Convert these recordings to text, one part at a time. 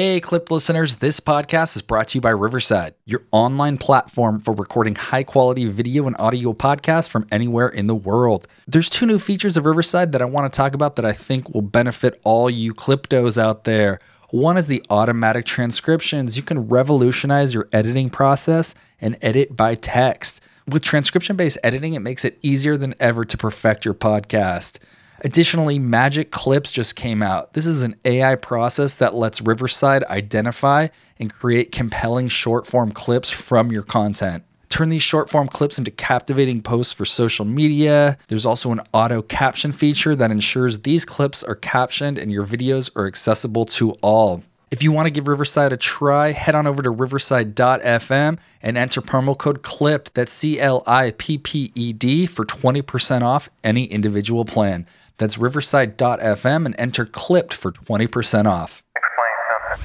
Hey, Clipped listeners, this podcast is brought to you by Riverside, your online platform for recording high-quality video and audio podcasts from anywhere in the world. There's two new features of Riverside that I want to talk about that I think will benefit all you Clipptos out there. One is the automatic transcriptions. You can revolutionize your editing process and edit by text. With transcription-based editing, it makes it easier than ever to perfect your podcast. Additionally, Magic Clips just came out. This is an AI process that lets Riverside identify and create compelling short-form clips from your content. Turn these short-form clips into captivating posts for social media. There's also an auto caption feature that ensures these clips are captioned and your videos are accessible to all. If you want to give Riverside a try, head on over to Riverside.fm and enter promo code CLIPPED, that's C-L-I-P-P-E-D, for 20% off any individual plan. That's Riverside.fm and enter CLIPPED for 20% off. Explain something.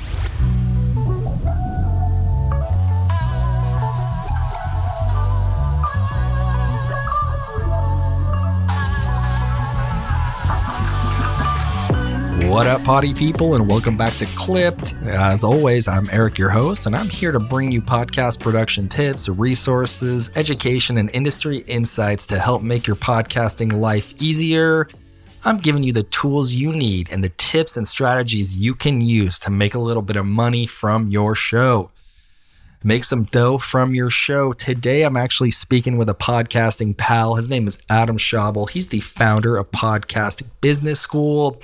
What up, potty people, and welcome back to Clipped. As always, I'm Eric, your host, and I'm here to bring you podcast production tips, resources, education, and industry insights to help make your podcasting life easier. I'm giving you the tools you need and the tips and strategies you can use to make a little bit of money from your show. Make some dough from your show. Today, I'm actually speaking with a podcasting pal. His name is Adam Schaeuble. He's the founder of Podcast Business School.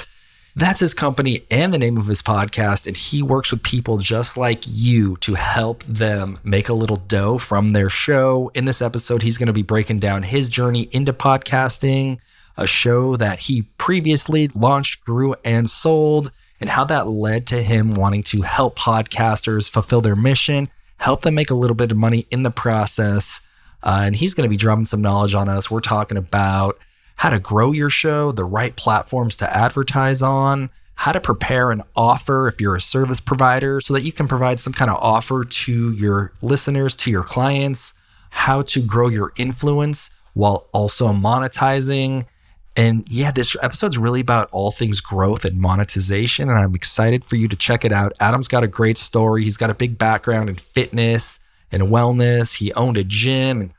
That's his company and the name of his podcast, and he works with people just like you to help them make a little dough from their show. In this episode, he's going to be breaking down his journey into podcasting, a show that he previously launched, grew, and sold, and how that led to him wanting to help podcasters fulfill their mission, help them make a little bit of money in the process. And he's going to be dropping some knowledge on us. We're talking about how to grow your show, the right platforms to advertise on, how to prepare an offer if you're a service provider so that you can provide some kind of offer to your listeners, to your clients, how to grow your influence while also monetizing. And yeah, this episode's really about all things growth and monetization, and I'm excited for you to check it out. Adam's got a great story. He's got a big background in fitness and wellness. He owned a gym, and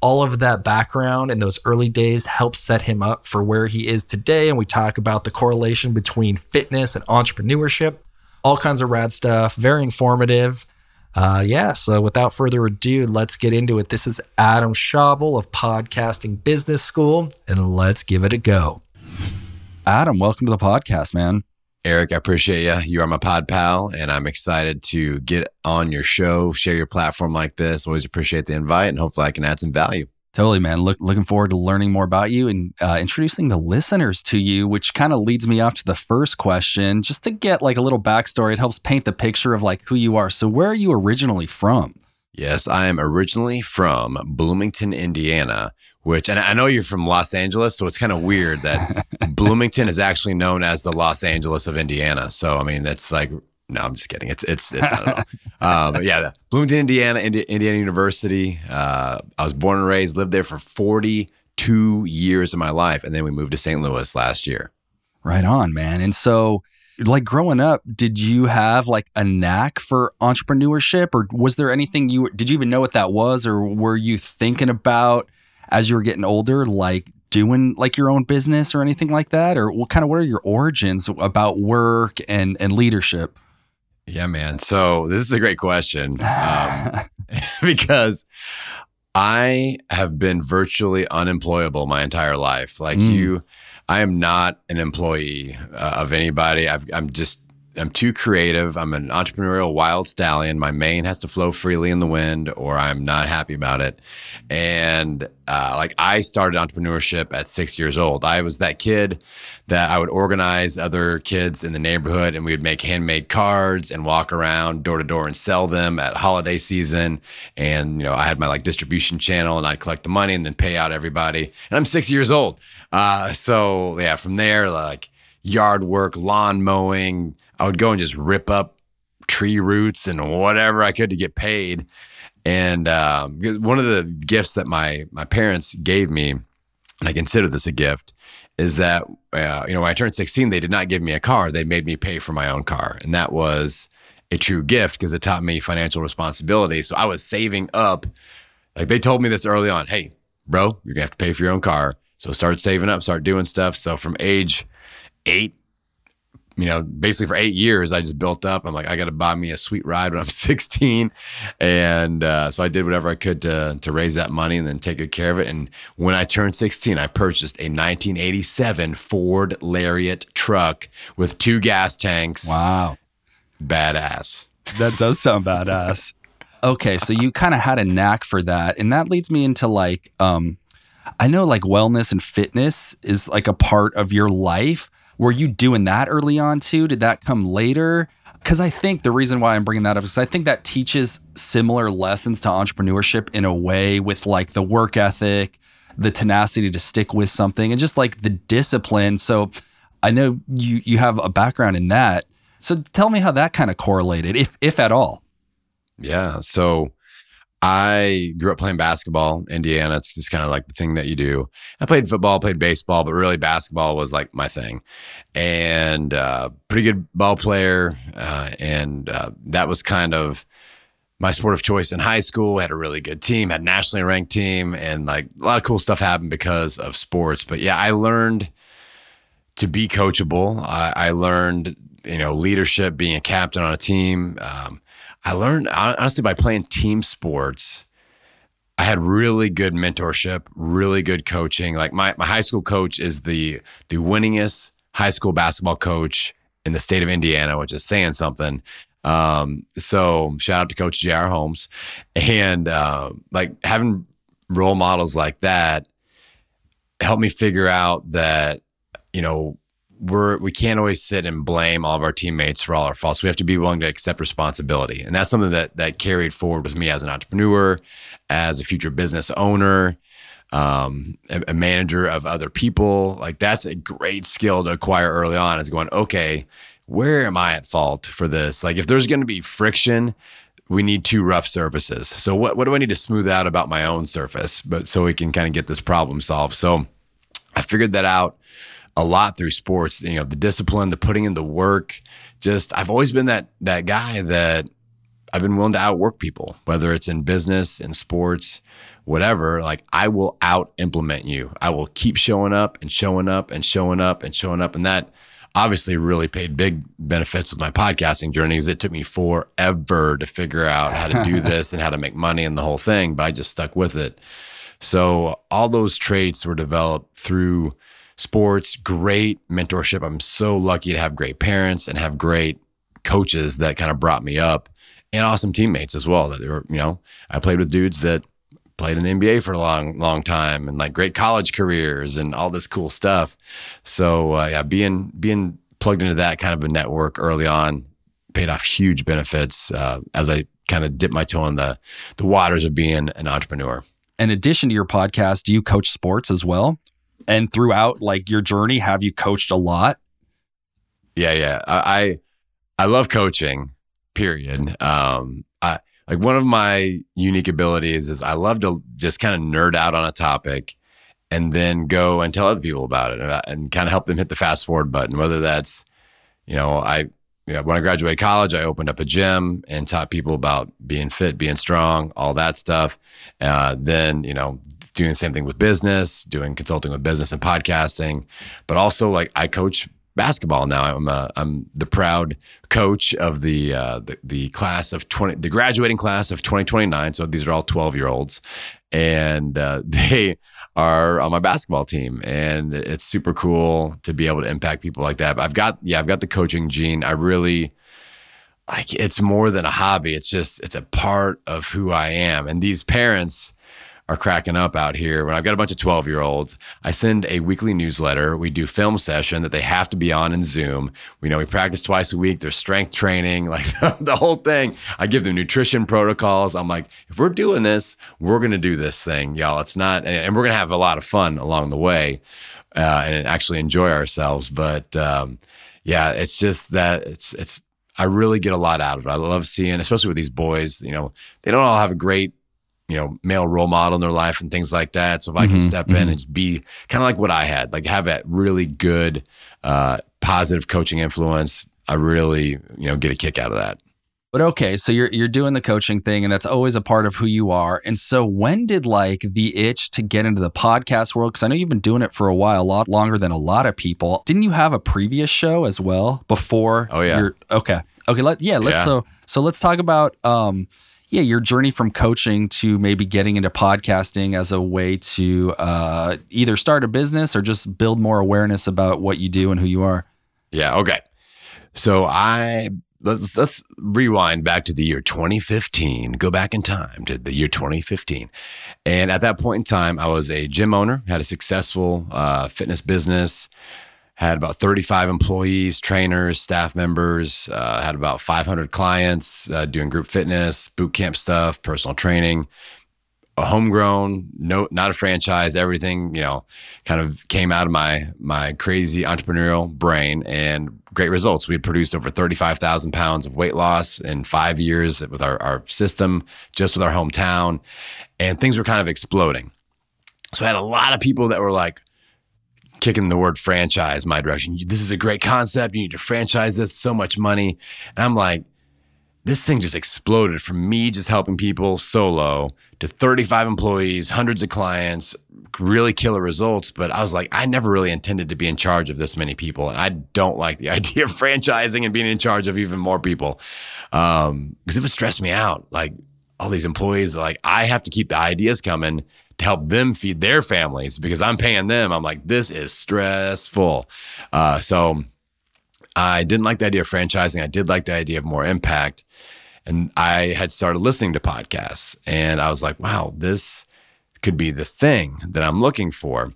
all of that background in those early days helped set him up for where he is today. And we talk about the correlation between fitness and entrepreneurship, all kinds of rad stuff, very informative. So without further ado, let's get into it. This is Adam Schaeuble of Podcasting Business School, and let's give it a go. Adam, welcome to the podcast, man. Eric, I appreciate you. You are my pod pal, and I'm excited to get on your show, share your platform like this. Always appreciate the invite, and hopefully I can add some value. Totally, man. Looking forward to learning more about you and introducing the listeners to you, which kind of leads me off to the first question. Just to get like a little backstory, it helps paint the picture of like who you are. So where are you originally from? Yes, I am originally from Bloomington, Indiana, which, and I know you're from Los Angeles, so it's kind of weird that Bloomington is actually known as the Los Angeles of Indiana. So, I mean, that's like, no, I'm just kidding. It's not at all. But yeah, Bloomington, Indiana, Indiana University. I was born and raised, lived there for 42 years of my life. And then we moved to St. Louis last year. Right on, man. And so, like growing up, did you have like a knack for entrepreneurship, or was there anything did you even know what that was, or were you thinking about as you were getting older, like doing like your own business or anything like that? Or what are your origins about work and leadership? Yeah, man. So this is a great question because I have been virtually unemployable my entire life. I am not an employee of anybody. I'm too creative. I'm an entrepreneurial wild stallion. My mane has to flow freely in the wind, or I'm not happy about it. And I started entrepreneurship at 6 years old. I was that kid that I would organize other kids in the neighborhood, and we would make handmade cards and walk around door to door and sell them at holiday season. And, I had my distribution channel, and I'd collect the money and then pay out everybody. And I'm 6 years old. From there, yard work, lawn mowing, I would go and just rip up tree roots and whatever I could to get paid. And one of the gifts that my parents gave me, and I consider this a gift, is that when I turned 16, they did not give me a car. They made me pay for my own car. And that was a true gift because it taught me financial responsibility. So I was saving up. Like they told me this early on, hey, bro, you're gonna have to pay for your own car. So start saving up, start doing stuff. So from age 8, you know, basically for 8 years, I just built up. I'm like, I got to buy me a sweet ride when I'm 16. And so I did whatever I could to raise that money and then take good care of it. And when I turned 16, I purchased a 1987 Ford Lariat truck with 2 gas tanks. Wow. Badass. That does sound badass. Okay. So you kind of had a knack for that. And that leads me into like, I know like wellness and fitness is like a part of your life. Were you doing that early on too? Did that come later? Because I think the reason why I'm bringing that up is I think that teaches similar lessons to entrepreneurship in a way with like the work ethic, the tenacity to stick with something, and just like the discipline. So I know you have a background in that. So tell me how that kind of correlated, if at all. Yeah. So I grew up playing basketball in Indiana. It's just kind of like the thing that you do. I played football, played baseball, but really basketball was like my thing. And pretty good ball player. And that was kind of my sport of choice in high school. I had a really good team, had a nationally ranked team, and like a lot of cool stuff happened because of sports. But yeah, I learned to be coachable. I learned, you know, leadership, being a captain on a team. I learned, honestly, by playing team sports, I had really good mentorship, really good coaching. Like my high school coach is the winningest high school basketball coach in the state of Indiana, which is saying something. So shout out to Coach J.R. Holmes. And like having role models like that helped me figure out that, you know, we can't always sit and blame all of our teammates for all our faults. We have to be willing to accept responsibility. And that's something that carried forward with me as an entrepreneur, as a future business owner, a manager of other people. Like that's a great skill to acquire early on, is going, okay, where am I at fault for this? Like if there's going to be friction, we need 2 rough surfaces. So what do I need to smooth out about my own surface, but so we can kind of get this problem solved? So I figured that out a lot through sports, you know, the discipline, the putting in the work. Just, I've always been that guy that I've been willing to outwork people, whether it's in business, in sports, whatever. Like I will out implement you. I will keep showing up and showing up and showing up and showing up. And that obviously really paid big benefits with my podcasting journey, because it took me forever to figure out how to do this and how to make money and the whole thing, but I just stuck with it. So all those traits were developed through sports, great mentorship. I'm so lucky to have great parents and have great coaches that kind of brought me up, and awesome teammates as well. That they were, you know, I played with dudes that played in the NBA for a long, long time, and like great college careers and all this cool stuff. So yeah, being plugged into that kind of a network early on paid off huge benefits as I kind of dipped my toe in the waters of being an entrepreneur. In addition to your podcast, do you coach sports as well? And throughout like your journey, have you coached a lot? Yeah. I love coaching, period. I like, one of my unique abilities is I love to just kind of nerd out on a topic and then go and tell other people about it and kind of help them hit the fast forward button. Whether that's, you know, when I graduated college, I opened up a gym and taught people about being fit, being strong, all that stuff. Then, you know, doing the same thing with business, doing consulting with business and podcasting, but also like I coach basketball now. I'm the proud coach of the class of the graduating class of 2029. So these are all 12-year-olds, and they are on my basketball team, and it's super cool to be able to impact people like that. But I've got the coaching gene. I really like it's more than a hobby. It's a part of who I am, and these parents are cracking up out here. When I've got a bunch of 12-year-olds, I send a weekly newsletter. We do film session that they have to be on in Zoom. We know we practice twice a week. There's strength training, like the whole thing. I give them nutrition protocols. I'm like, if we're doing this, we're going to do this thing, y'all. It's not, and we're going to have a lot of fun along the way and actually enjoy ourselves. But yeah, it's just that it's, I really get a lot out of it. I love seeing, especially with these boys, you know, they don't all have a great, you know, male role model in their life and things like that. So if I can step in and just be kind of like what I had, like have that really good, positive coaching influence, I really, you know, get a kick out of that. But okay, so you're doing the coaching thing, and that's always a part of who you are. And so when did like the itch to get into the podcast world? Because I know you've been doing it for a while, a lot longer than a lot of people. Didn't you have a previous show as well before? Oh yeah. So let's talk about your journey from coaching to maybe getting into podcasting as a way to either start a business or just build more awareness about what you do and who you are. Yeah. Okay. So let's rewind back to the year 2015, go back in time to the year 2015. And at that point in time, I was a gym owner, had a successful fitness business, had about 35 employees, trainers, staff members, had about 500 clients doing group fitness, boot camp stuff, personal training, a homegrown, not a franchise, everything, kind of came out of my crazy entrepreneurial brain, and great results. We had produced over 35,000 pounds of weight loss in 5 years with our system, just with our hometown, and things were kind of exploding. So I had a lot of people that were like, kicking the word franchise my direction. This is a great concept. You need to franchise this, so much money. And I'm like, this thing just exploded from me just helping people solo to 35 employees, hundreds of clients, really killer results. But I was like, I never really intended to be in charge of this many people. And I don't like the idea of franchising and being in charge of even more people. Because it would stress me out. Like all these employees, I have to keep the ideas coming to help them feed their families because I'm paying them. I'm like, this is stressful. So I didn't like the idea of franchising. I did like the idea of more impact. And I had started listening to podcasts and I was like, wow, this could be the thing that I'm looking for.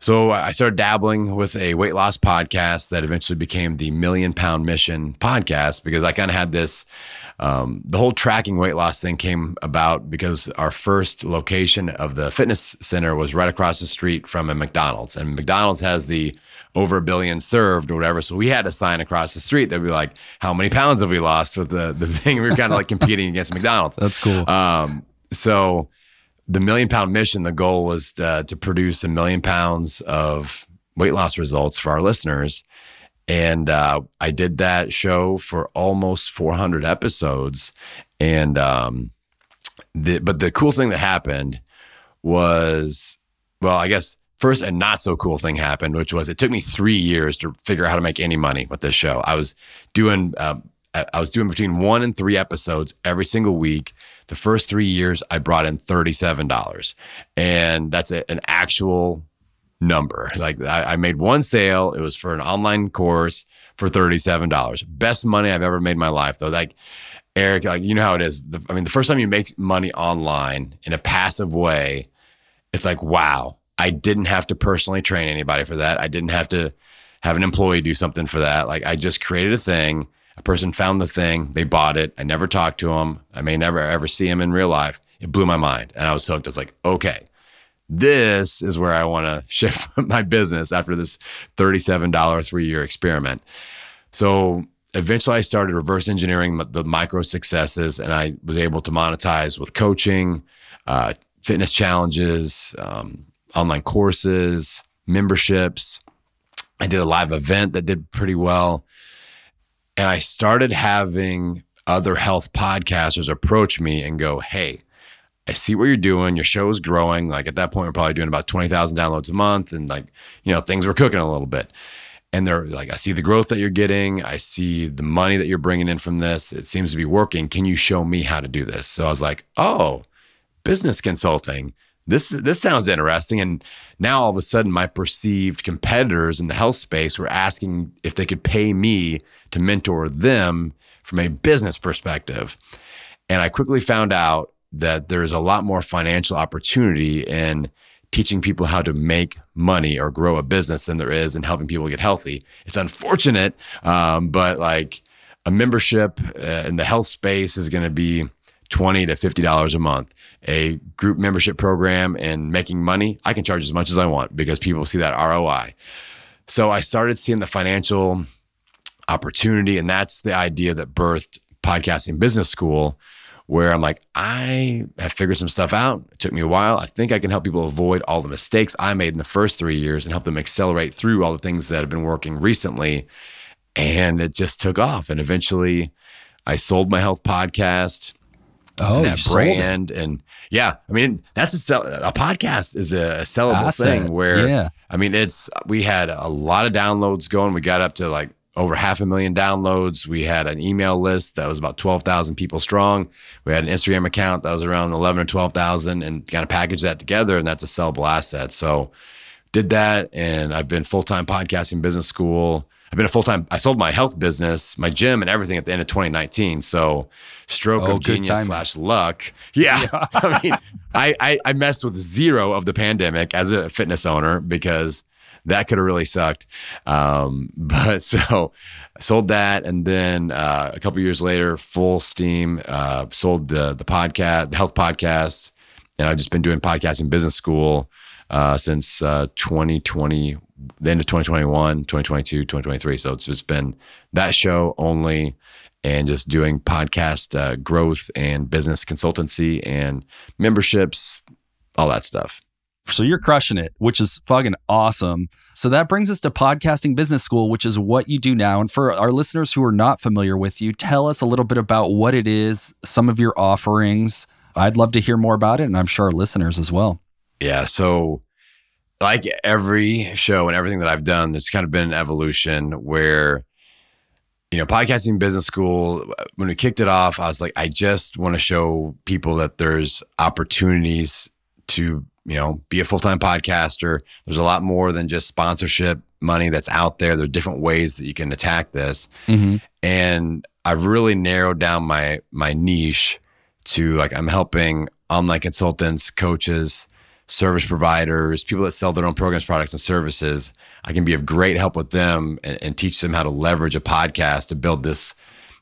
So I started dabbling with a weight loss podcast that eventually became the Million Pound Mission podcast because I kind of had this, the whole tracking weight loss thing came about because our first location of the fitness center was right across the street from a McDonald's. And McDonald's has the over a billion served or whatever. So we had a sign across the street that would be like, how many pounds have we lost with the thing? We were kind of like competing against McDonald's. That's cool. So the Million Pound Mission, the goal was to produce 1 million pounds of weight loss results for our listeners. And I did that show for almost 400 episodes. And but the cool thing that happened was, well, I guess first a not so cool thing happened, which was it took me 3 years to figure out how to make any money with this show. I was doing between 1 and 3 episodes every single week. The first 3 years, I brought in $37, and that's an actual number. Like I made one sale. It was for an online course for $37. Best money I've ever made in my life, though. Like Eric, you know how it is. The first time you make money online in a passive way, it's like, wow, I didn't have to personally train anybody for that. I didn't have to have an employee do something for that. Like I just created a thing. A person found the thing, they bought it. I never talked to them. I may never ever see them in real life. It blew my mind and I was hooked. I was like, okay, this is where I want to shift my business after this $37 3-year experiment. So eventually I started reverse engineering the micro successes and I was able to monetize with coaching, fitness challenges, online courses, memberships. I did a live event that did pretty well. And I started having other health podcasters approach me and go, hey, I see what you're doing. Your show is growing. Like at that point, we're probably doing about 20,000 downloads a month. And things were cooking a little bit. And they're like, I see the growth that you're getting. I see the money that you're bringing in from this. It seems to be working. Can you show me how to do this? So I was like, oh, business consulting. This sounds interesting. And now all of a sudden my perceived competitors in the health space were asking if they could pay me to mentor them from a business perspective. And I quickly found out that there's a lot more financial opportunity in teaching people how to make money or grow a business than there is in helping people get healthy. It's unfortunate, but like a membership in the health space is going to be $20 to $50 a month. A group membership program and making money, I can charge as much as I want because people see that ROI. So I started seeing the financial opportunity, and that's the idea that birthed Podcasting Business School, where I'm like, I have figured some stuff out. It took me a while. I think I can help people avoid all the mistakes I made in the first 3 years and help them accelerate through all the things that have been working recently. And it just took off. And eventually I sold my health podcast. Oh, and that brand. And yeah, I mean, that's a podcast is a sellable thing where, yeah. I mean, we had a lot of downloads going. We got up to like over 500,000 downloads. We had an email list that was about 12,000 people strong. We had an Instagram account that was around 11 or 12,000 and kind of packaged that together. And that's a sellable asset. So did that. And I've been full-time podcasting business school. I sold my health business, my gym and everything at the end of 2019. So stroke of genius / luck. Yeah. I mean, I messed with zero of the pandemic as a fitness owner because that could have really sucked. But so I sold that. And then a couple years later, full steam, sold the podcast, the health podcast. And I've just been doing podcasting business school since 2020. The end of 2021, 2022, 2023. So it's just been that show only and just doing podcast growth and business consultancy and memberships, all that stuff. So you're crushing it, which is fucking awesome. So that brings us to Podcasting Business School, which is what you do now. And for our listeners who are not familiar with you, tell us a little bit about what it is, some of your offerings. I'd love to hear more about it, and I'm sure our listeners as well. Yeah, so like every show and everything that I've done, there's kind of been an evolution where, you know, Podcasting Business School, when we kicked it off, I was like, I just want to show people that there's opportunities to, you know, be a full-time podcaster. There's a lot more than just sponsorship money that's out there. There are different ways that you can attack this. Mm-hmm. And I've really narrowed down my niche to, like, I'm helping online consultants, coaches, service providers, people that sell their own programs, products, and services. I can be of great help with them and teach them how to leverage a podcast to build this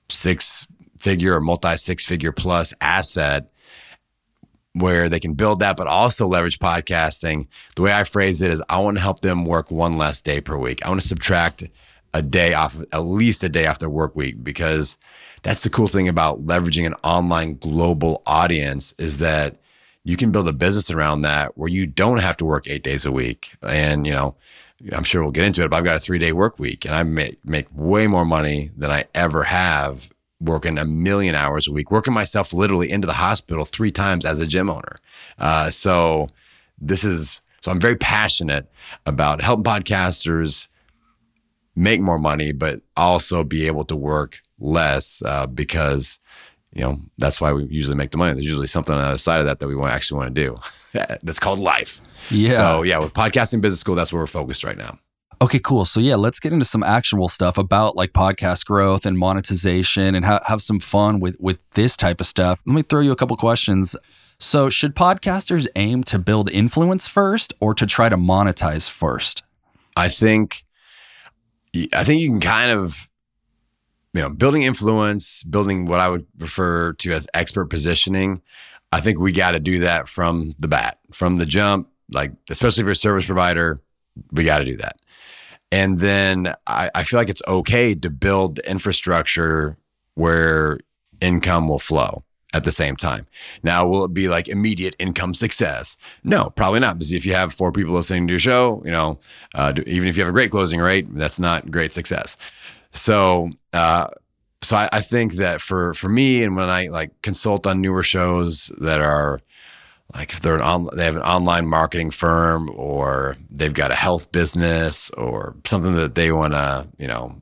6-figure or multi-6-figure plus asset where they can build that, but also leverage podcasting. The way I phrase it is I want to help them work one less day per week. I want to subtract at least a day off their work week, because that's the cool thing about leveraging an online global audience is that you can build a business around that where you don't have to work 8 days a week. And, you know, I'm sure we'll get into it, but I've got a 3-day work week and I make way more money than I ever have working a million hours a week, working myself literally into the hospital 3 times as a gym owner. So I'm very passionate about helping podcasters make more money, but also be able to work less because, you know, that's why we usually make the money. There's usually something on the other side of that we want to do. That's called life. Yeah. So yeah, with Podcasting Business School, that's where we're focused right now. Okay, cool. So yeah, let's get into some actual stuff about like podcast growth and monetization and have some fun with this type of stuff. Let me throw you a couple questions. So should podcasters aim to build influence first or to try to monetize first? I think you can kind of, you know, building influence, building what I would refer to as expert positioning. I think we got to do that from the bat, from the jump, like especially if you're a service provider, we got to do that. And then I feel like it's okay to build the infrastructure where income will flow at the same time. Now, will it be like immediate income success? No, probably not. Because if you have 4 people listening to your show, you know, even if you have a great closing rate, that's not great success. So I think that for me, and when I like consult on newer shows that are like, if they have an online marketing firm or they've got a health business or something that they want to, you know,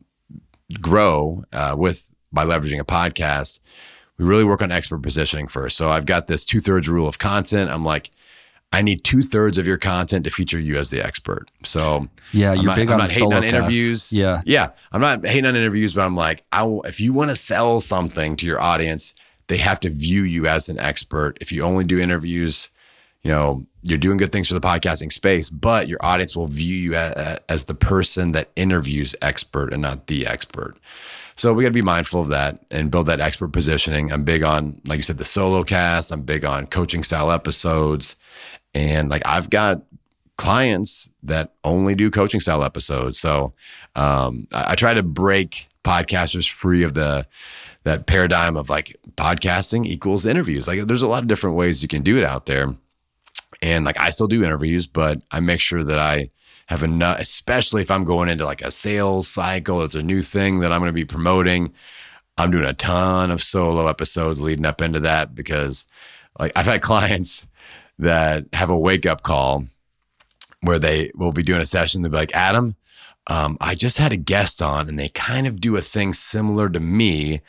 grow with by leveraging a podcast, we really work on expert positioning first. So I've got this 2/3 rule of content. I'm like, I need 2/3 of your content to feature you as the expert. So yeah, I'm not hating on interviews. Yeah. I'm not hating on interviews, but I'm like, if you want to sell something to your audience, they have to view you as an expert. If you only do interviews, you know, you're doing good things for the podcasting space, but your audience will view you as the person that interviews expert and not the expert. So we got to be mindful of that and build that expert positioning. I'm big on, like you said, the solo cast. I'm big on coaching style episodes. And like, I've got clients that only do coaching style episodes. So I try to break podcasters free of that paradigm of like podcasting equals interviews. Like there's a lot of different ways you can do it out there. And like, I still do interviews, but I make sure that I have enough, especially if I'm going into like a sales cycle, it's a new thing that I'm going to be promoting. I'm doing a ton of solo episodes leading up into that because, like, I've had clients that have a wake-up call where they will be doing a session. They'll be like, Adam, I just had a guest on, and they kind of do a thing similar to me.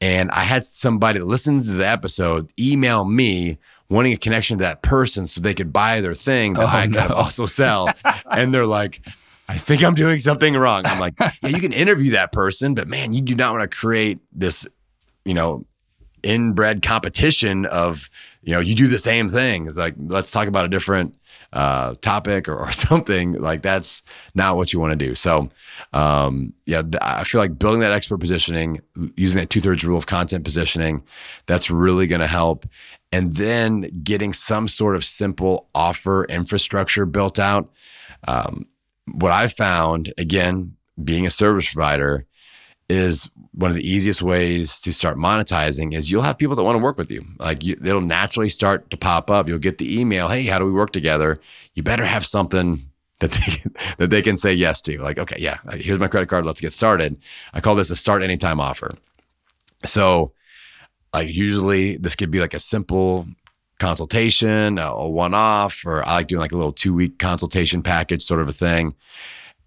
And I had somebody that listened to the episode email me wanting a connection to that person so they could buy their thing that I could also sell. And they're like, I think I'm doing something wrong. I'm like, yeah, you can interview that person, but man, you do not want to create this, you know, inbred competition of, you know, you do the same thing. It's like, let's talk about a different topic or something. Like, that's not what you want to do. So yeah, I feel like building that expert positioning, using that 2/3 rule of content positioning, that's really going to help. And then getting some sort of simple offer infrastructure built out. What I've found, again, being a service provider, is one of the easiest ways to start monetizing is you'll have people that want to work with you. Like, it'll naturally start to pop up. You'll get the email, hey, how do we work together? You better have something that they can say yes to. Like, okay, yeah, here's my credit card. Let's get started. I call this a start anytime offer. So, like, usually this could be like a simple consultation, a one-off, or I like doing like a little 2-week consultation package sort of a thing.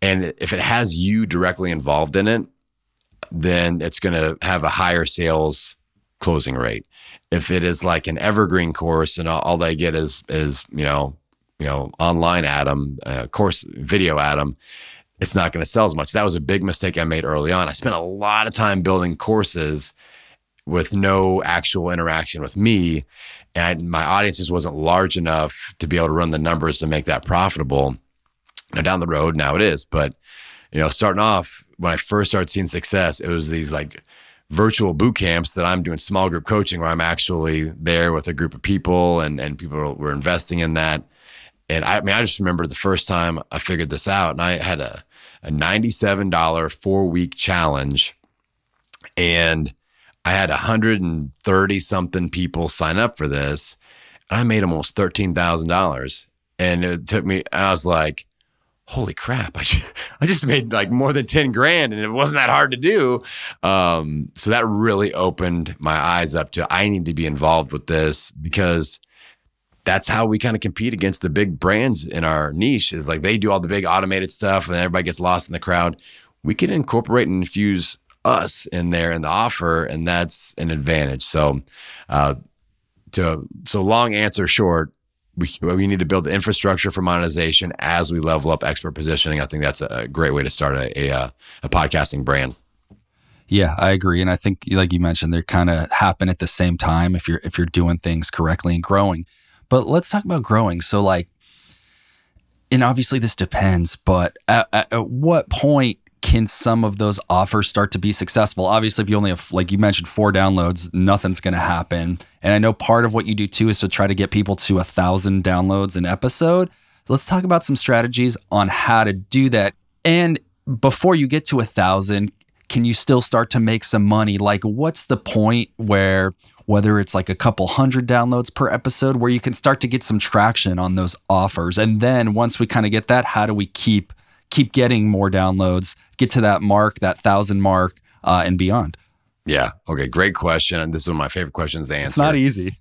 And if it has you directly involved in it, then it's going to have a higher sales closing rate. If it is like an evergreen course and all they get is you know online Adam, course video Adam, it's not going to sell as much. That was a big mistake I made early on. I spent a lot of time building courses with no actual interaction with me, and my audience just wasn't large enough to be able to run the numbers to make that profitable. Now down the road, now it is, but you know, starting off, when I first started seeing success, it was these like virtual boot camps that I'm doing small group coaching where I'm actually there with a group of people and people were investing in that. And I just remember the first time I figured this out, and I had a $97 4-week challenge, and I had 130 something people sign up for this, and I made almost $13,000. And it took me, I was like, holy crap, I just made like more than 10 grand, and it wasn't that hard to do. So that really opened my eyes up to, I need to be involved with this, because that's how we kind of compete against the big brands in our niche, is like they do all the big automated stuff and everybody gets lost in the crowd. We can incorporate and infuse us in there in the offer, and that's an advantage. So so long answer short, we need to build the infrastructure for monetization as we level up expert positioning. I think that's a great way to start a podcasting brand. Yeah, I agree. And I think, like you mentioned, they kind of happen at the same time if you're doing things correctly and growing. But let's talk about growing. So, like, and obviously this depends, but at what point can some of those offers start to be successful? Obviously, if you only have, like you mentioned, 4 downloads, nothing's going to happen. And I know part of what you do too is to try to get people to 1,000 downloads an episode. So let's talk about some strategies on how to do that. And before you get to 1,000, can you still start to make some money? Like, what's the point where, whether it's like a couple hundred downloads per episode, where you can start to get some traction on those offers? And then once we kind of get that, how do we keep getting more downloads, get to that mark, that 1,000 mark, and beyond? Yeah. Okay. Great question. And this is one of my favorite questions to answer. It's not easy.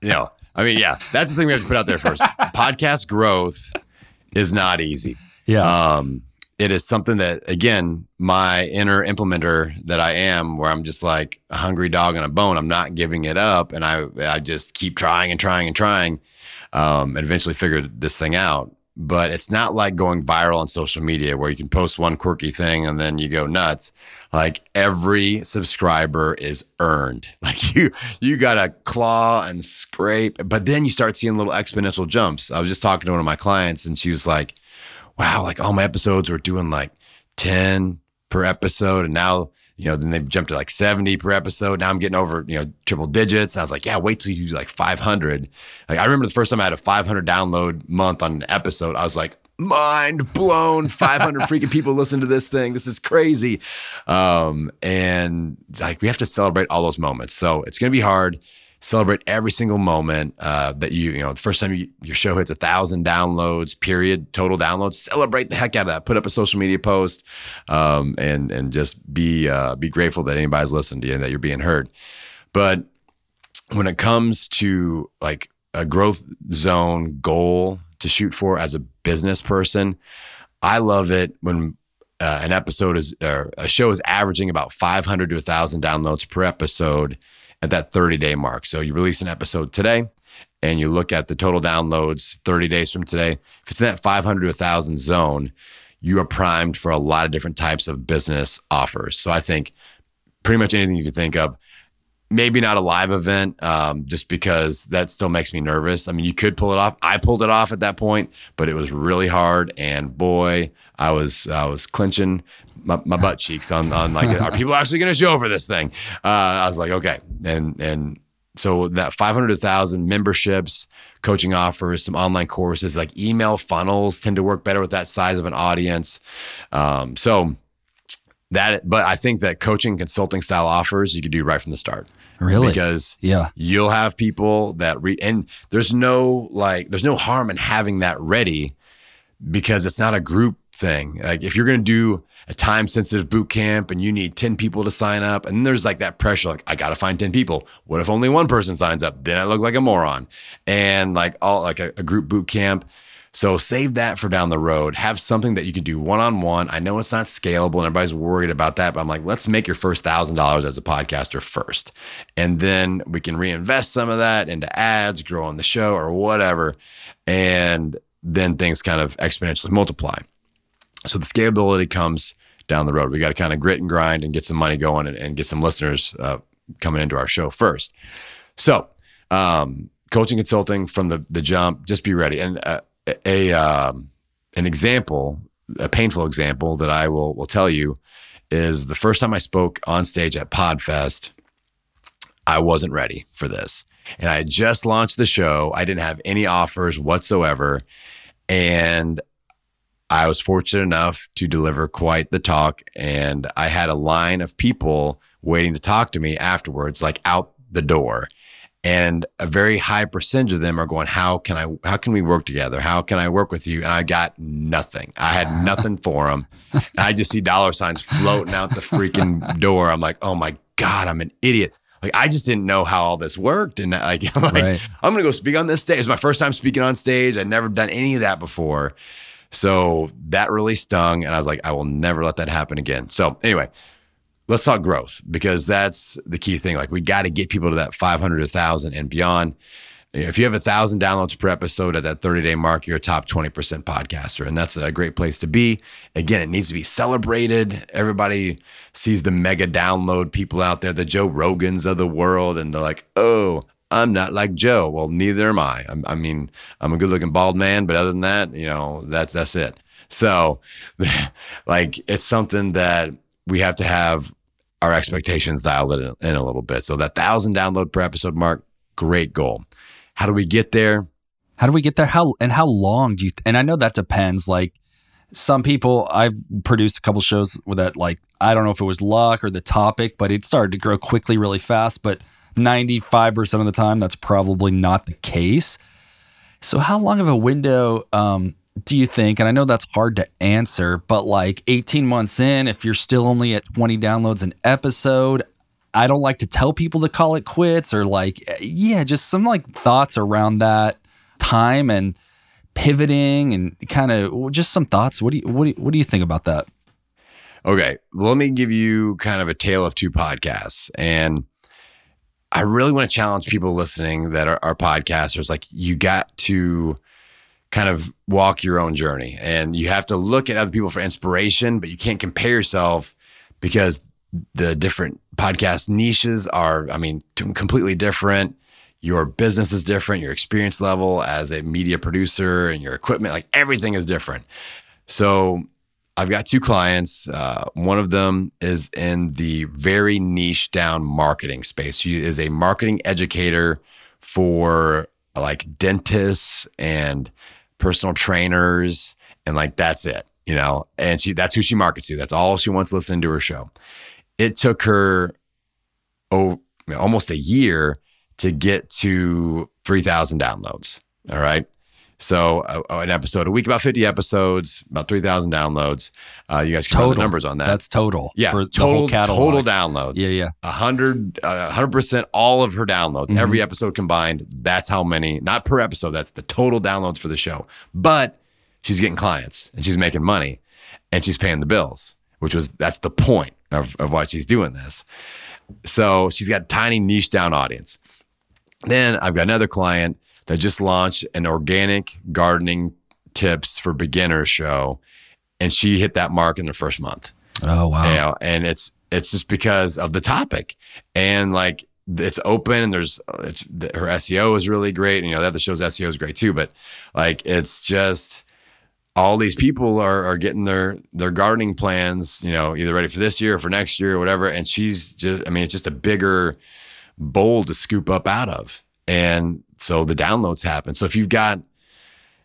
No. I mean, yeah, that's the thing we have to put out there first. Podcast growth is not easy. Yeah. It is something that, again, my inner implementer that I am, where I'm just like a hungry dog on a bone, I'm not giving it up. And I just keep trying and trying and trying, and eventually figured this thing out. But it's not like going viral on social media where you can post one quirky thing and then you go nuts. Like, every subscriber is earned. Like, you got to claw and scrape, but then you start seeing little exponential jumps. I was just talking to one of my clients, and she was like, wow, like all my episodes were doing like 10 per episode. And now, you know, then they jumped to like 70 per episode. Now I'm getting over, you know, triple digits. I was like, yeah, wait till you do like 500. Like, I remember the first time I had a 500 download month on an episode. I was like, mind blown, 500 freaking people listen to this thing. This is crazy. And like, we have to celebrate all those moments. So it's going to be hard. Celebrate every single moment that you know, the first time your show hits 1,000 downloads, period, total downloads, celebrate the heck out of that. Put up a social media post and just be grateful that anybody's listening to you and that you're being heard. But when it comes to like a growth zone goal to shoot for as a business person, I love it when an episode is, or a show is averaging about 500 to 1,000 downloads per episode at that 30-day mark. So you release an episode today and you look at the total downloads 30 days from today. If it's in that 500 to 1,000 zone, you are primed for a lot of different types of business offers. So I think pretty much anything you can think of, maybe not a live event, just because that still makes me nervous. I mean, you could pull it off. I pulled it off at that point, but it was really hard. And boy, I was clenching my butt cheeks on like, are people actually going to show for this thing? I was like, okay. And so that 500,000 memberships, coaching offers, some online courses, like email funnels tend to work better with that size of an audience. But I think that coaching, consulting style offers you could do right from the start. Really? Because yeah, you'll have people that and there's no harm in having that ready, because it's not a group thing. Like if you're going to do a time sensitive boot camp and you need 10 people to sign up, and then there's like that pressure, like I got to find 10 people. What if only one person signs up? Then I look like a moron. And like all like a group boot camp. So save that for down the road. Have something that you can do one-on-one. I know it's not scalable and everybody's worried about that, but I'm like, let's make your first $1,000 as a podcaster first. And then we can reinvest some of that into ads, grow on the show or whatever. And then things kind of exponentially multiply. So the scalability comes down the road. We got to kind of grit and grind and get some money going and get some listeners coming into our show first. So coaching, consulting from the jump, just be ready. And an example, a painful example that I will tell you is the first time I spoke on stage at Podfest, I wasn't ready for this. And I had just launched the show. I didn't have any offers whatsoever. And I was fortunate enough to deliver quite the talk. And I had a line of people waiting to talk to me afterwards, like out the door. And a very high percentage of them are going, how can we work together? How can I work with you? And I got nothing. I had nothing for them. And I just see dollar signs floating out the freaking door. I'm like, oh my God, I'm an idiot. Like, I just didn't know how all this worked. And I'm going to go speak on this stage. It's my first time speaking on stage. I'd never done any of that before. So that really stung. And I was like, I will never let that happen again. So anyway, let's talk growth, because that's the key thing. Like, we got to get people to that 500, 1,000 and beyond. If you have 1,000 downloads per episode at that 30-day mark, you're a top 20% podcaster. And that's a great place to be. Again, it needs to be celebrated. Everybody sees the mega download people out there, the Joe Rogans of the world. And they're like, oh, I'm not like Joe. Well, neither am I. I mean, I'm a good-looking bald man. But other than that, you know, that's it. So like, it's something that we have to have our expectations dialed in a little bit. So that 1,000 download per episode mark, great goal. How do we get there? How long do you, and I know that depends. Like, some people, I've produced a couple shows that, like, I don't know if it was luck or the topic, but it started to grow quickly, really fast. But 95% of the time, that's probably not the case. So how long of a window, do you think? And I know that's hard to answer, but like 18 months in, if you're still only at 20 downloads an episode, I don't like to tell people to call it quits, or like, yeah, just some like thoughts around that time and pivoting and kind of just some thoughts. What do you think about that? Okay. Let me give you kind of a tale of two podcasts. And I really want to challenge people listening that are podcasters. Like, you got to kind of walk your own journey, and you have to look at other people for inspiration, but you can't compare yourself, because the different podcast niches are, I mean, completely different. Your business is different. Your experience level as a media producer and your equipment, like everything is different. So I've got two clients. One of them is in the very niche down marketing space. She is a marketing educator for like dentists and personal trainers, and like, that's it, you know, and that's who she markets to. That's all she wants listening to her show. It took her almost a year to get to 3,000 downloads. All right. So an episode a week, about 50 episodes, about 3,000 downloads. You guys can put the numbers on that. That's total. Yeah. For total, the whole catalog. Total downloads. Yeah. Yeah. 100% all of her downloads, mm-hmm. every episode combined. That's how many, not per episode. That's the total downloads for the show. But she's getting clients and she's making money and she's paying the bills, which was, that's the point of why she's doing this. So she's got a tiny niche down audience. Then I've got another client that just launched an organic gardening tips for beginners show, and she hit that mark in the first month. Oh, wow. You know, and it's just because of the topic, and like it's open, and her SEO is really great. And, you know, the other show's SEO is great too, but like, it's just all these people are getting their gardening plans, you know, either ready for this year or for next year or whatever. And she's just, I mean, it's just a bigger bowl to scoop up out of. And so the downloads happen. So if you've got,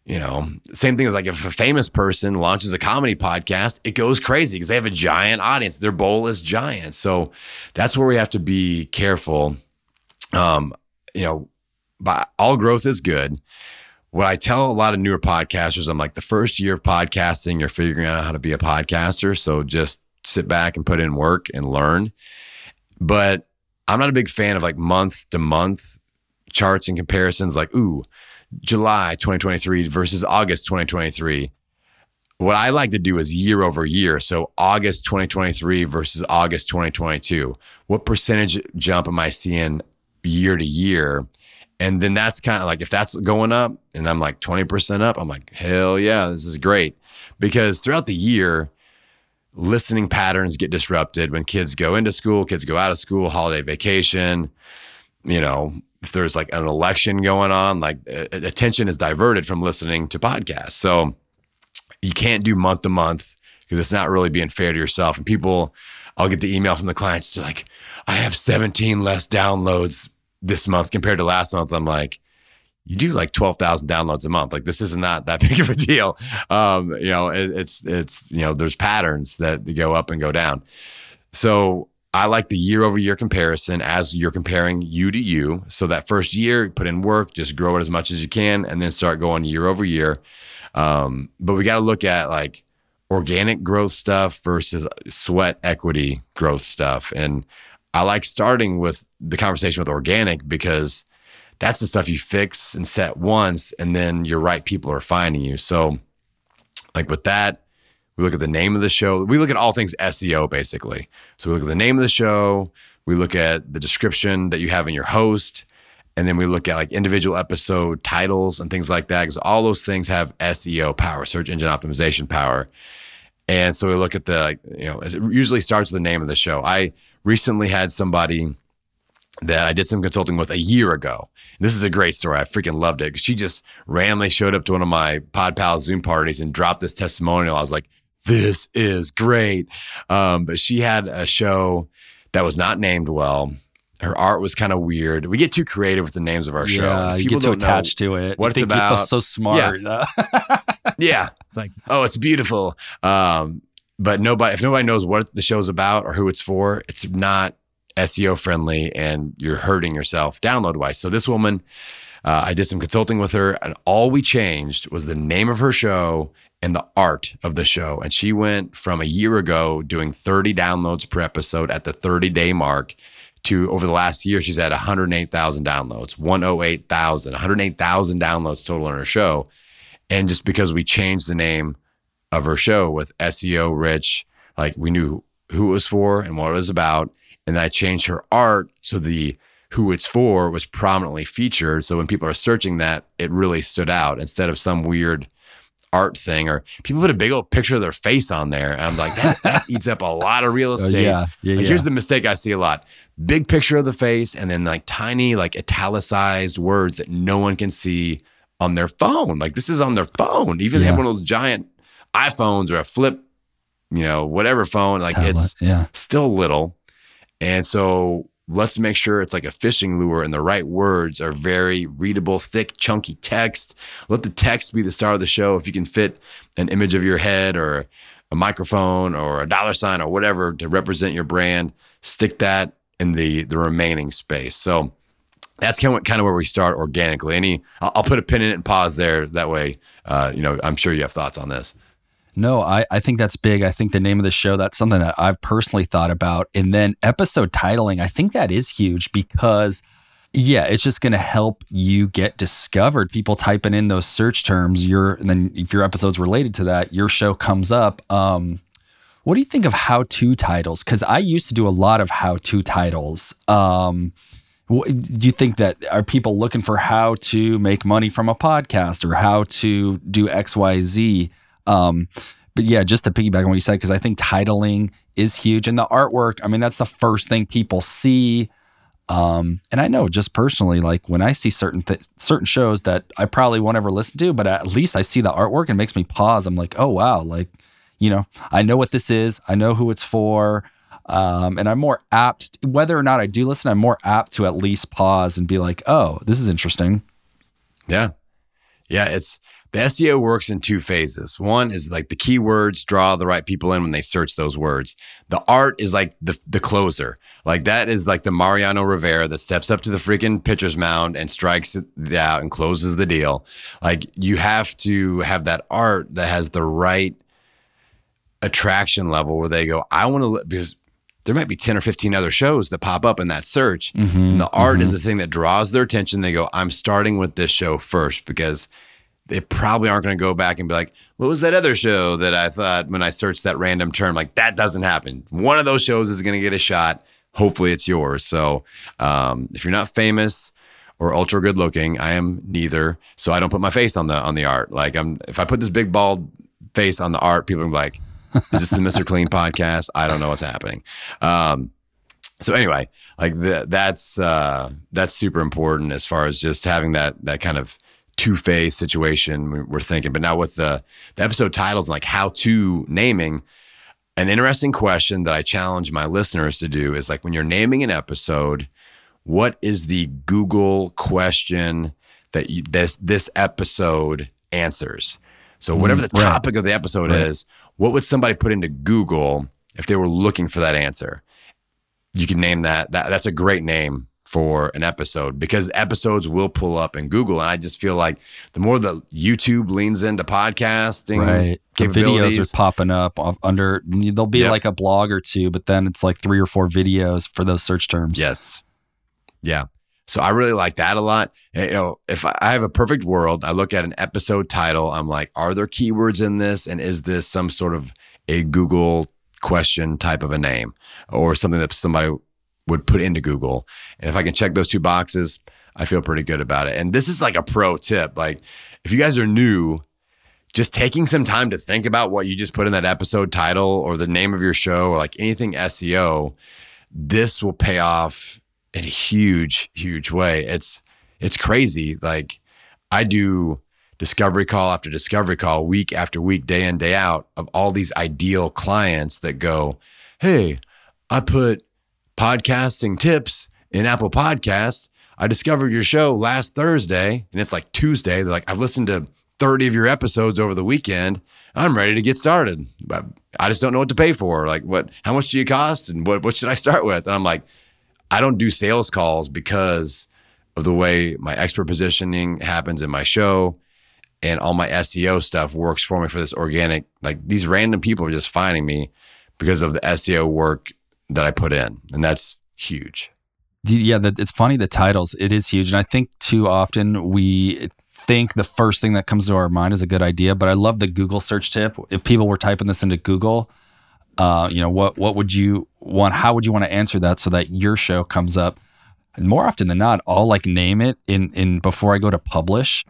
you know, same thing as like if a famous person launches a comedy podcast, it goes crazy because they have a giant audience. Their bowl is giant. So that's where we have to be careful. You know, by all growth is good. What I tell a lot of newer podcasters, I'm like, the first year of podcasting, you're figuring out how to be a podcaster. So just sit back and put in work and learn. But I'm not a big fan of like month to month charts and comparisons, like, ooh, July 2023 versus August 2023. What I like to do is year over year. So August 2023 versus August 2022. What percentage jump am I seeing year to year? And then that's kind of like, if that's going up and I'm like 20% up, I'm like, hell yeah, this is great. Because throughout the year, listening patterns get disrupted when kids go into school, kids go out of school, holiday vacation, you know, if there's like an election going on, like attention is diverted from listening to podcasts. So you can't do month to month because it's not really being fair to yourself. And people, I'll get the email from the clients, they're like, I have 17 less downloads this month compared to last month. I'm like, you do like 12,000 downloads a month. Like, this is not that big of a deal. You know, it's, you know, there's patterns that go up and go down. So I like the year over year comparison as you're comparing you to you. So that first year, put in work, just grow it as much as you can, and then start going year over year. But we got to look at like organic growth stuff versus sweat equity growth stuff. And I like starting with the conversation with organic because that's the stuff you fix and set once, and then your right people are finding you. So like with that, we look at the name of the show. We look at all things SEO, basically. So we look at the name of the show. We look at the description that you have in your host. And then we look at like individual episode titles and things like that, because all those things have SEO power, search engine optimization power. And so we look at the, you know, it usually starts with the name of the show. I recently had somebody that I did some consulting with a year ago. This is a great story. I freaking loved it. She just randomly showed up to one of my Pod Pals Zoom parties and dropped this testimonial. I was like, this is great. But she had a show that was not named well. Her art was kind of weird. We get too creative with the names of our show. Yeah, you get too attached to it. What it's about. So smart. Yeah. Yeah. Like, oh, it's beautiful. But if nobody knows what the show's about or who it's for, it's not SEO friendly and you're hurting yourself download wise. So this woman, I did some consulting with her, and all we changed was the name of her show and the art of the show. And she went from a year ago doing 30 downloads per episode at the 30-day mark to over the last year, she's at 108,000 downloads, 108,000 downloads total on her show. And just because we changed the name of her show with SEO rich, like we knew who it was for and what it was about. And I changed her art so the who it's for was prominently featured. So when people are searching that, it really stood out instead of some weird art thing, or people put a big old picture of their face on there. And I'm like, that eats up a lot of real estate. Here's the mistake I see a lot. Big picture of the face and then like tiny, like italicized words that no one can see on their phone. Like this is on their phone. Even they have one of those giant iPhones or a flip, you know, whatever phone, like tablet. It's still little. And so let's make sure it's like a fishing lure and the right words are very readable, thick, chunky text. Let the text be the star of the show. If you can fit an image of your head or a microphone or a dollar sign or whatever to represent your brand, stick that in the remaining space. So that's kind of where we start organically. I'll put a pin in it and pause there. That way, I'm sure you have thoughts on this. No, I think that's big. I think the name of the show, that's something that I've personally thought about. And then episode titling, I think that is huge because, yeah, it's just going to help you get discovered. People typing in those search terms, and then if your episode's related to that, your show comes up. What do you think of how-to titles? Because I used to do a lot of how-to titles. Do you think that are people looking for how to make money from a podcast or how to do XYZ? But yeah, just to piggyback on what you said, because I think titling is huge, and the artwork, that's the first thing people see. And I know just personally, like when I see certain shows that I probably won't ever listen to, but at least I see the artwork and it makes me pause. I'm like, oh, wow. Like, I know what this is. I know who it's for. And I'm more apt, whether or not I do listen, I'm more apt to at least pause and be like, oh, this is interesting. Yeah. Yeah. The SEO works in two phases. One is like the keywords draw the right people in when they search those words. The art is like the closer. Like that is like the Mariano Rivera that steps up to the freaking pitcher's mound and strikes it out and closes the deal. Like you have to have that art that has the right attraction level where they go, I want to, because there might be 10 or 15 other shows that pop up in that search. Mm-hmm, and the art is the thing that draws their attention. They go, I'm starting with this show first because they probably aren't going to go back and be like, what was that other show that I thought when I searched that random term? Like that doesn't happen. One of those shows is going to get a shot. Hopefully it's yours. So if you're not famous or ultra good looking, I am neither. So I don't put my face on the art. Like if I put this big bald face on the art, people are like, is this the Mr. Clean podcast? I don't know what's happening. So anyway, like that's super important as far as just having that kind of two-phase situation we're thinking. But now with the episode titles and like how to naming, an interesting question that I challenge my listeners to do is like when you're naming an episode, what is the Google question that this episode answers? So whatever the topic of the episode is, what would somebody put into Google if they were looking for that answer? You can name that. That's a great name for an episode because episodes will pull up in Google. And I just feel like the more that YouTube leans into podcasting, the videos are popping up under, there'll be like a blog or two, but then it's like 3 or 4 videos for those search terms. Yes. Yeah. So I really like that a lot. If I have a perfect world, I look at an episode title, I'm like, are there keywords in this? And is this some sort of a Google question type of a name or something that somebody would put into Google? And if I can check those 2 boxes, I feel pretty good about it. And this is like a pro tip. Like if you guys are new, just taking some time to think about what you just put in that episode title or the name of your show or like anything SEO, this will pay off in a huge, huge way. It's crazy. Like I do discovery call after discovery call, week after week, day in, day out of all these ideal clients that go, hey, I put podcasting tips in Apple Podcasts. I discovered your show last Thursday and it's like Tuesday. They're like, I've listened to 30 of your episodes over the weekend. I'm ready to get started. I just don't know what to pay for. Like how much do you cost? And what should I start with? And I'm like, I don't do sales calls because of the way my expert positioning happens in my show and all my SEO stuff works for me for this organic, like these random people are just finding me because of the SEO work that I put in. And that's huge. Yeah, it's funny, the titles, it is huge. And I think too often we think the first thing that comes to our mind is a good idea, but I love the Google search tip. If people were typing this into Google, what would you want? How would you want to answer that so that your show comes up? And more often than not, I'll like name it in before I go to publish.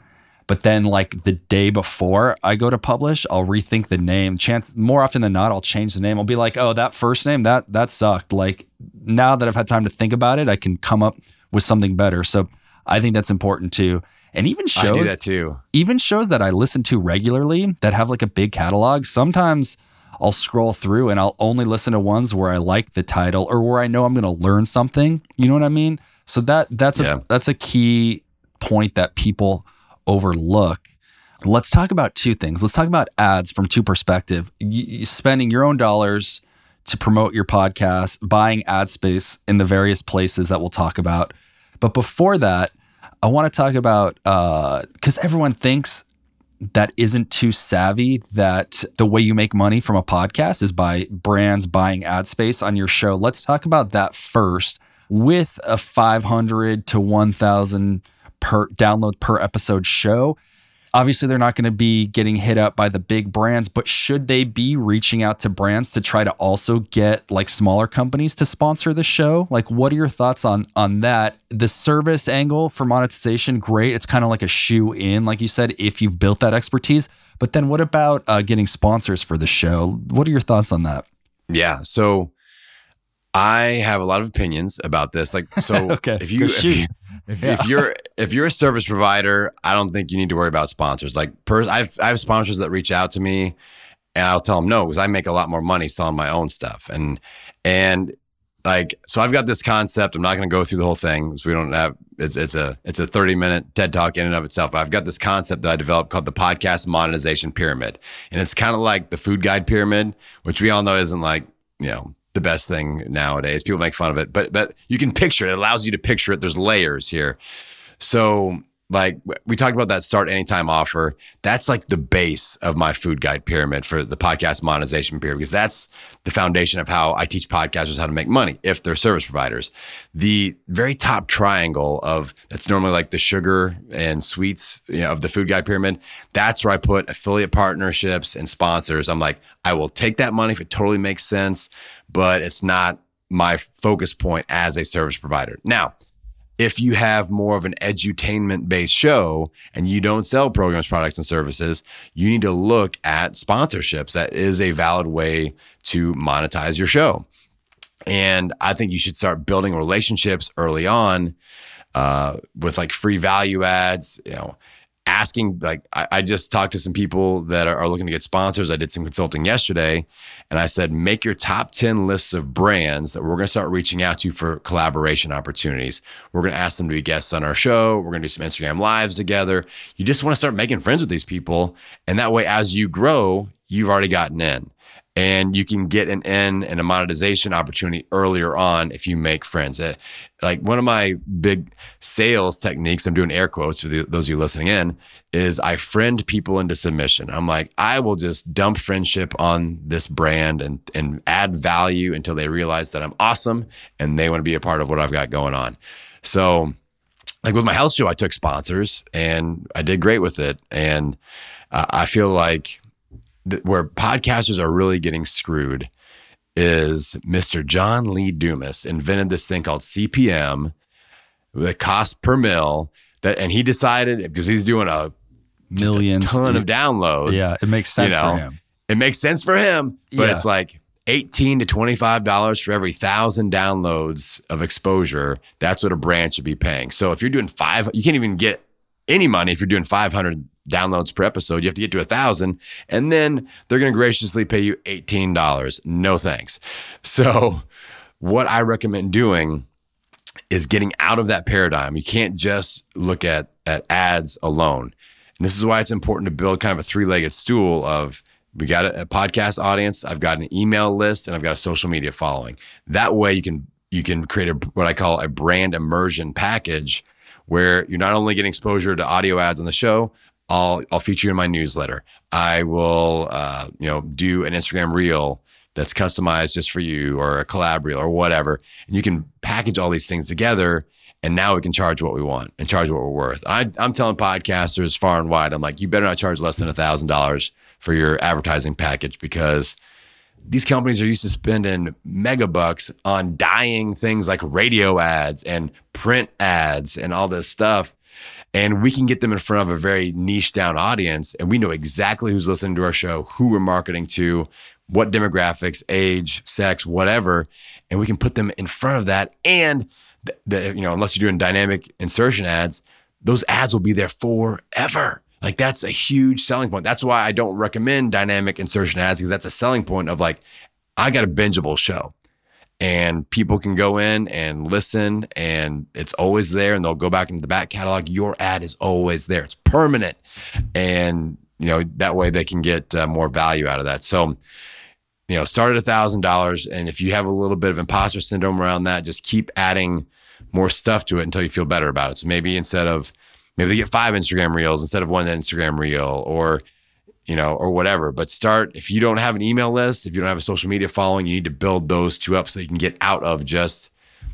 But then like the day before I go to publish, I'll rethink the name. More often than not, I'll change the name. I'll be like, oh, that first name, that sucked. Like now that I've had time to think about it, I can come up with something better. So I think that's important too. And even shows, I do that too. Even shows that I listen to regularly that have like a big catalog, sometimes I'll scroll through and I'll only listen to ones where I like the title or where I know I'm going to learn something. You know what I mean? So that's a key point that people overlook. Let's talk about 2 things. Let's talk about ads from 2 perspectives. Spending your own dollars to promote your podcast, buying ad space in the various places that we'll talk about. But before that, I want to talk about, because everyone thinks that isn't too savvy, that the way you make money from a podcast is by brands buying ad space on your show. Let's talk about that first. With a 500 to 1,000 per download per episode show, obviously they're not going to be getting hit up by the big brands, but should they be reaching out to brands to try to also get like smaller companies to sponsor the show? Like, what are your thoughts on that? The service angle for monetization, great. It's kind of like a shoe-in, like you said, if you've built that expertise. But then what about getting sponsors for the show? What are your thoughts on that? Yeah, so I have a lot of opinions about this. Like, so okay, if you're a service provider, I don't think you need to worry about sponsors. Like, I have sponsors that reach out to me, and I'll tell them no, because I make a lot more money selling my own stuff. And like, so I've got this concept. I'm not going to go through the whole thing because we don't have. It's a 30-minute TED Talk in and of itself. But I've got this concept that I developed called the podcast monetization pyramid, and it's kind of like the food guide pyramid, which we all know isn't like, you know, the best thing nowadays. People make fun of it, but you can picture it. It allows you to picture it. There's layers here. So like we talked about that start anytime offer. That's like the base of my food guide pyramid for the podcast monetization pyramid, because that's the foundation of how I teach podcasters how to make money if they're service providers. The very top triangle of that's normally like the sugar and sweets, you know, of the food guide pyramid. That's where I put affiliate partnerships and sponsors. I'm like, I will take that money if it totally makes sense, but it's not my focus point as a service provider. Now, if you have more of an edutainment-based show and you don't sell programs, products, and services, you need to look at sponsorships. That is a valid way to monetize your show. And I think you should start building relationships early on with like free value ads, you know, asking, like, I just talked to some people that are looking to get sponsors. I did some consulting yesterday, and I said, make your top 10 lists of brands that we're going to start reaching out to for collaboration opportunities. We're going to ask them to be guests on our show. We're going to do some Instagram lives together. You just want to start making friends with these people. And that way, as you grow, you've already gotten in. And you can get an in and a monetization opportunity earlier on if you make friends. Like one of my big sales techniques, I'm doing air quotes for those of you listening in, is I friend people into submission. I'm like, I will just dump friendship on this brand and add value until they realize that I'm awesome and they want to be a part of what I've got going on. So like with my health show, I took sponsors and I did great with it. And I feel like where podcasters are really getting screwed is Mr. John Lee Dumas invented this thing called CPM, the cost per mil, and he decided, because he's doing a ton of downloads. Yeah, it makes sense for him. It makes sense for him, but it's like $18 to $25 for every 1,000 downloads of exposure. That's what a brand should be paying. So if you're doing five, you can't even get any money if you're doing 500 downloads per episode. You have to get to 1,000, and then they're going to graciously pay you $18. No thanks. So what I recommend doing is getting out of that paradigm. You can't just look at ads alone. And this is why it's important to build kind of a three-legged stool of, we got a podcast audience, I've got an email list, and I've got a social media following. That way you can create what I call a brand immersion package, where you're not only getting exposure to audio ads on the show, I'll feature you in my newsletter. I will, do an Instagram reel that's customized just for you, or a collab reel, or whatever. And you can package all these things together, and now we can charge what we want and charge what we're worth. I'm telling podcasters far and wide, I'm like, you better not charge less than $1,000 for your advertising package, because these companies are used to spending megabucks on dying things like radio ads and print ads and all this stuff. And we can get them in front of a very niche down audience, and we know exactly who's listening to our show, who we're marketing to, what demographics, age, sex, whatever, and we can put them in front of that. And unless you're doing dynamic insertion ads, those ads will be there forever. Like, that's a huge selling point. That's why I don't recommend dynamic insertion ads, because that's a selling point of like, I got a bingeable show. And people can go in and listen, and it's always there, and they'll go back into the back catalog. Your ad is always there. It's permanent. And, that way they can get more value out of that. So, start at $1,000. And if you have a little bit of imposter syndrome around that, just keep adding more stuff to it until you feel better about it. So maybe they get 5 Instagram reels instead of 1 Instagram reel, or, you know, or whatever. But start, if you don't have an email list, if you don't have a social media following, you need to build those two up so you can get out of just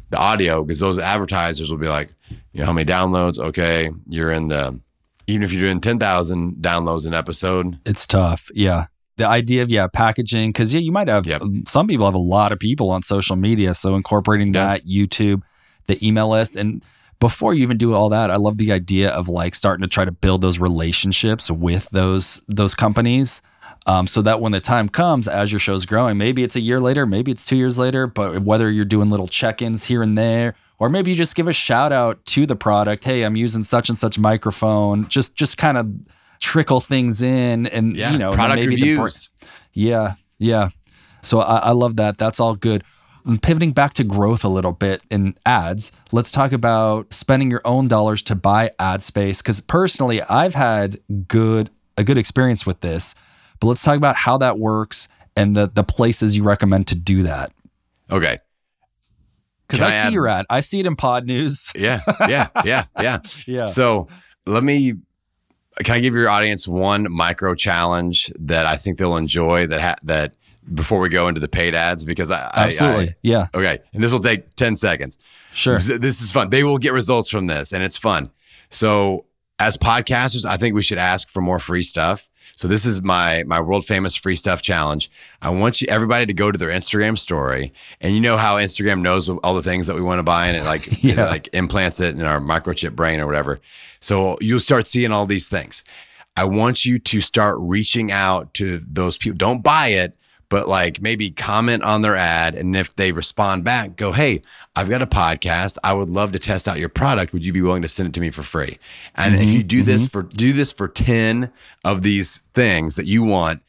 the audio, because those advertisers will be like, you know, how many downloads? Okay, you're in the, even if you're doing 10,000 downloads an episode. It's tough. Yeah. The idea of, packaging, because you might have, some people have a lot of people on social media. So incorporating that, YouTube, the email list. And before you even do all that, I love the idea of like starting to try to build those relationships with those companies. So that when the time comes, as your show's growing, maybe it's a year later, maybe it's 2 years later, but whether you're doing little check-ins here and there, or maybe you just give a shout out to the product. Hey, I'm using such and such microphone, just kind of trickle things in, and you know, product maybe reviews. So I love that. That's all good. And pivoting back to growth a little bit in ads, let's talk about spending your own dollars to buy ad space. Because personally, I've had a good experience with this, but let's talk about how that works and the places you recommend to do that. Okay. Because I see your ad. I see it in Pod News. Yeah. So can I give your audience one micro challenge that I think they'll enjoy that before we go into the paid ads? Because Absolutely. Okay. And this will take 10 seconds. Sure. This is fun. They will get results from this, and it's fun. So as podcasters, I think we should ask for more free stuff. So this is my world famous free stuff challenge. I want everybody to go to their Instagram story, and you know how Instagram knows all the things that we want to buy, and it like implants it in our microchip brain or whatever. So you'll start seeing all these things. I want you to start reaching out to those people. Don't buy it, but like maybe comment on their ad, and if they respond back, go, hey, I've got a podcast. I would love to test out your product. Would you be willing to send it to me for free? And if you do this for 10 of these things that you want,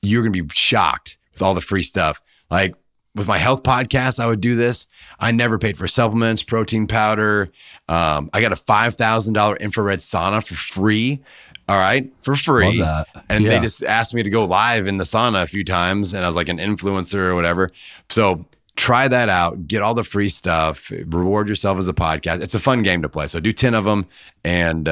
you're going to be shocked with all the free stuff. Like with my health podcast, I would do this. I never paid for supplements, protein powder. I got a $5,000 infrared sauna for free. All right, for free. Love that. And they just asked me to go live in the sauna a few times, and I was like an influencer or whatever. So try that out. Get all the free stuff. Reward yourself as a podcast. It's a fun game to play. So do 10 of them and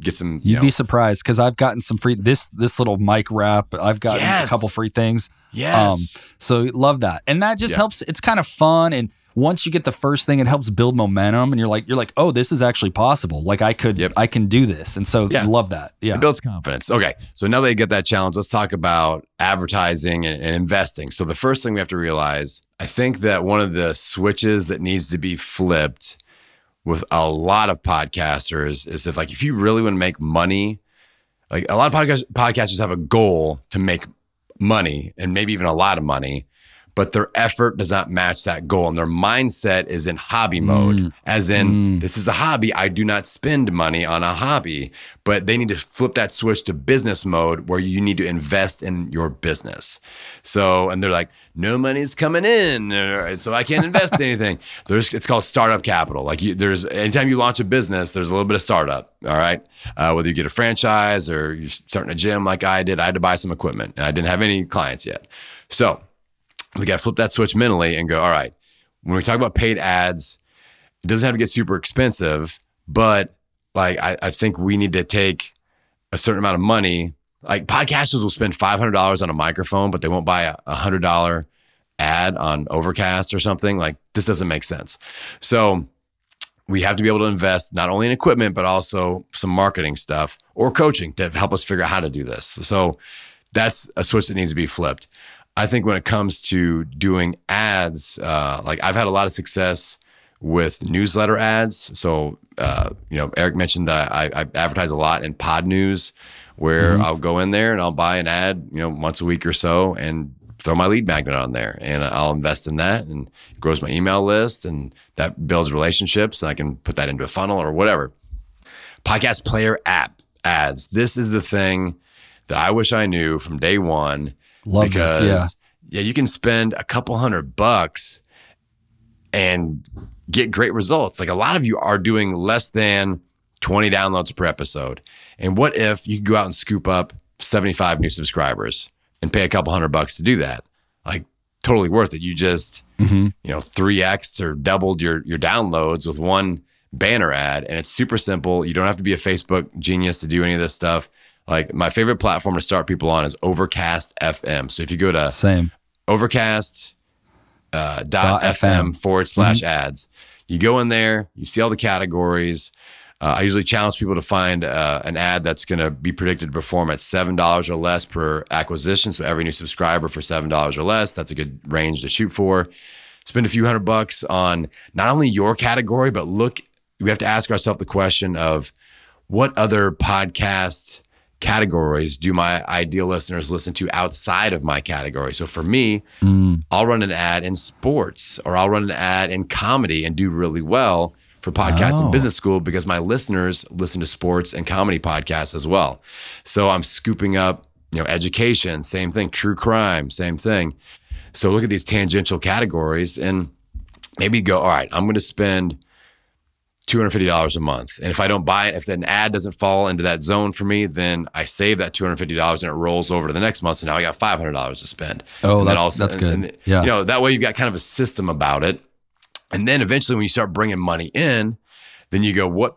get some. You'd be surprised, because I've gotten some free, this little mic wrap. I've gotten a couple free things. Yes. So love that. And that just helps. It's kind of fun. And once you get the first thing, it helps build momentum. And you're like, oh, this is actually possible. Like I can do this. And so love that. Yeah. It builds confidence. Okay. So now that you get that challenge, let's talk about advertising and investing. So the first thing we have to realize, I think that one of the switches that needs to be flipped with a lot of podcasters is that, like, if you really want to make money, like a lot of podcasters have a goal to make money, and maybe even a lot of money, but their effort does not match that goal. And their mindset is in hobby mode, as in, this is a hobby. I do not spend money on a hobby. But they need to flip that switch to business mode, where you need to invest in your business. So, and they're like, no money's coming in, so I can't invest anything. It's called startup capital. Like anytime you launch a business, there's a little bit of startup. All right. Whether you get a franchise or you're starting a gym like I did, I had to buy some equipment, and I didn't have any clients yet. So we got to flip that switch mentally and go, all right, when we talk about paid ads, it doesn't have to get super expensive, but like, I think we need to take a certain amount of money. Like podcasters will spend $500 on a microphone, but they won't buy a $100 ad on Overcast or something. Like, this doesn't make sense. So we have to be able to invest not only in equipment, but also some marketing stuff or coaching to help us figure out how to do this. So that's a switch that needs to be flipped. I think when it comes to doing ads, like I've had a lot of success with newsletter ads. So, Eric mentioned that I advertise a lot in Pod News, where I'll go in there and I'll buy an ad, once a week or so, and throw my lead magnet on there, and I'll invest in that, and it grows my email list, and that builds relationships, and I can put that into a funnel or whatever. Podcast player app ads. This is the thing that I wish I knew from day one. Love because, this, yeah. Yeah, you can spend a couple $100 and get great results. Like a lot of you are doing less than 20 downloads per episode. And what if you could go out and scoop up 75 new subscribers and pay a couple $100 to do that? Like totally worth it. You just, 3X'd or doubled your downloads with one banner ad, and it's super simple. You don't have to be a Facebook genius to do any of this stuff. Like, my favorite platform to start people on is Overcast FM. So if you go to overcast.fm/ads, you go in there, you see all the categories. I usually challenge people to find an ad that's going to be predicted to perform at $7 or less per acquisition. So every new subscriber for $7 or less, that's a good range to shoot for. Spend a few $100 on not only your category, but look, we have to ask ourselves the question of what other podcast categories do my ideal listeners listen to outside of my category? So for me, I'll run an ad in sports, or I'll run an ad in comedy and do really well for Podcast and Business School, because my listeners listen to sports and comedy podcasts as well. So I'm scooping up, education, same thing, true crime, same thing. So look at these tangential categories and maybe go, all right, I'm going to spend $250 a month. And if I don't buy it, if an ad doesn't fall into that zone for me, then I save that $250 and it rolls over to the next month. So now I got $500 to spend. Oh, that's good. And that way you've got kind of a system about it. And then eventually when you start bringing money in, then you go, what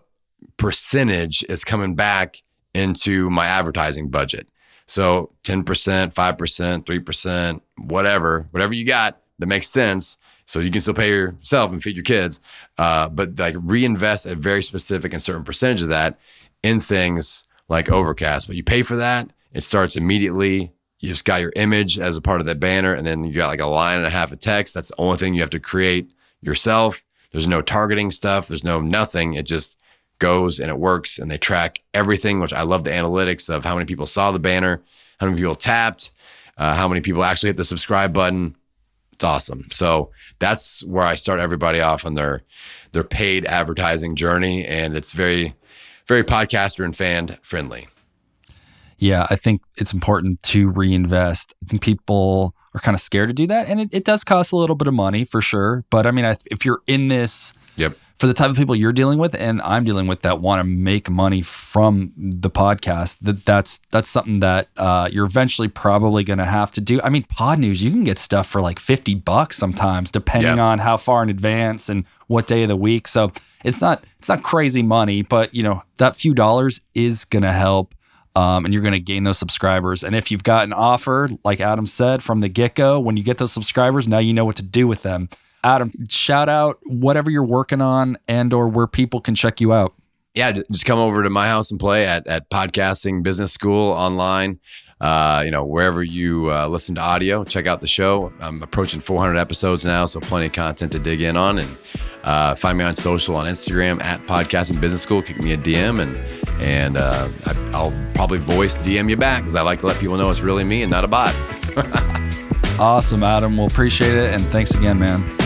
percentage is coming back into my advertising budget? So 10%, 5%, 3%, whatever you got that makes sense. So you can still pay yourself and feed your kids, but like reinvest a very specific and certain percentage of that in things like Overcast. But you pay for that. It starts immediately. You just got your image as a part of that banner. And then you got like a line and a half of text. That's the only thing you have to create yourself. There's no targeting stuff. There's no nothing. It just goes and it works, and they track everything, which I love the analytics of how many people saw the banner, how many people tapped, how many people actually hit the subscribe button. It's awesome. So that's where I start everybody off on their paid advertising journey. And it's very, very podcaster and fan friendly. Yeah, I think it's important to reinvest. I think people are kind of scared to do that. And it does cost a little bit of money for sure. But I mean, if you're in this, for the type of people you're dealing with and I'm dealing with that want to make money from the podcast, that's something that you're eventually probably going to have to do. I mean, Pod News, you can get stuff for like $50 sometimes, depending on how far in advance and what day of the week. So it's not crazy money, but that few dollars is going to help. And you're going to gain those subscribers. And if you've got an offer, like Adam said, from the get-go, when you get those subscribers, now you know what to do with them. Adam, shout out whatever you're working on and or where people can check you out. Yeah, just come over to my house and play at Podcasting Business School online. Wherever you listen to audio, check out the show. I'm approaching 400 episodes now, so plenty of content to dig in on. And find me on social, on Instagram, at Podcasting Business School. Kick me a DM, and I'll probably voice DM you back, because I like to let people know it's really me and not a bot. Awesome, Adam. We'll appreciate it, and thanks again, man.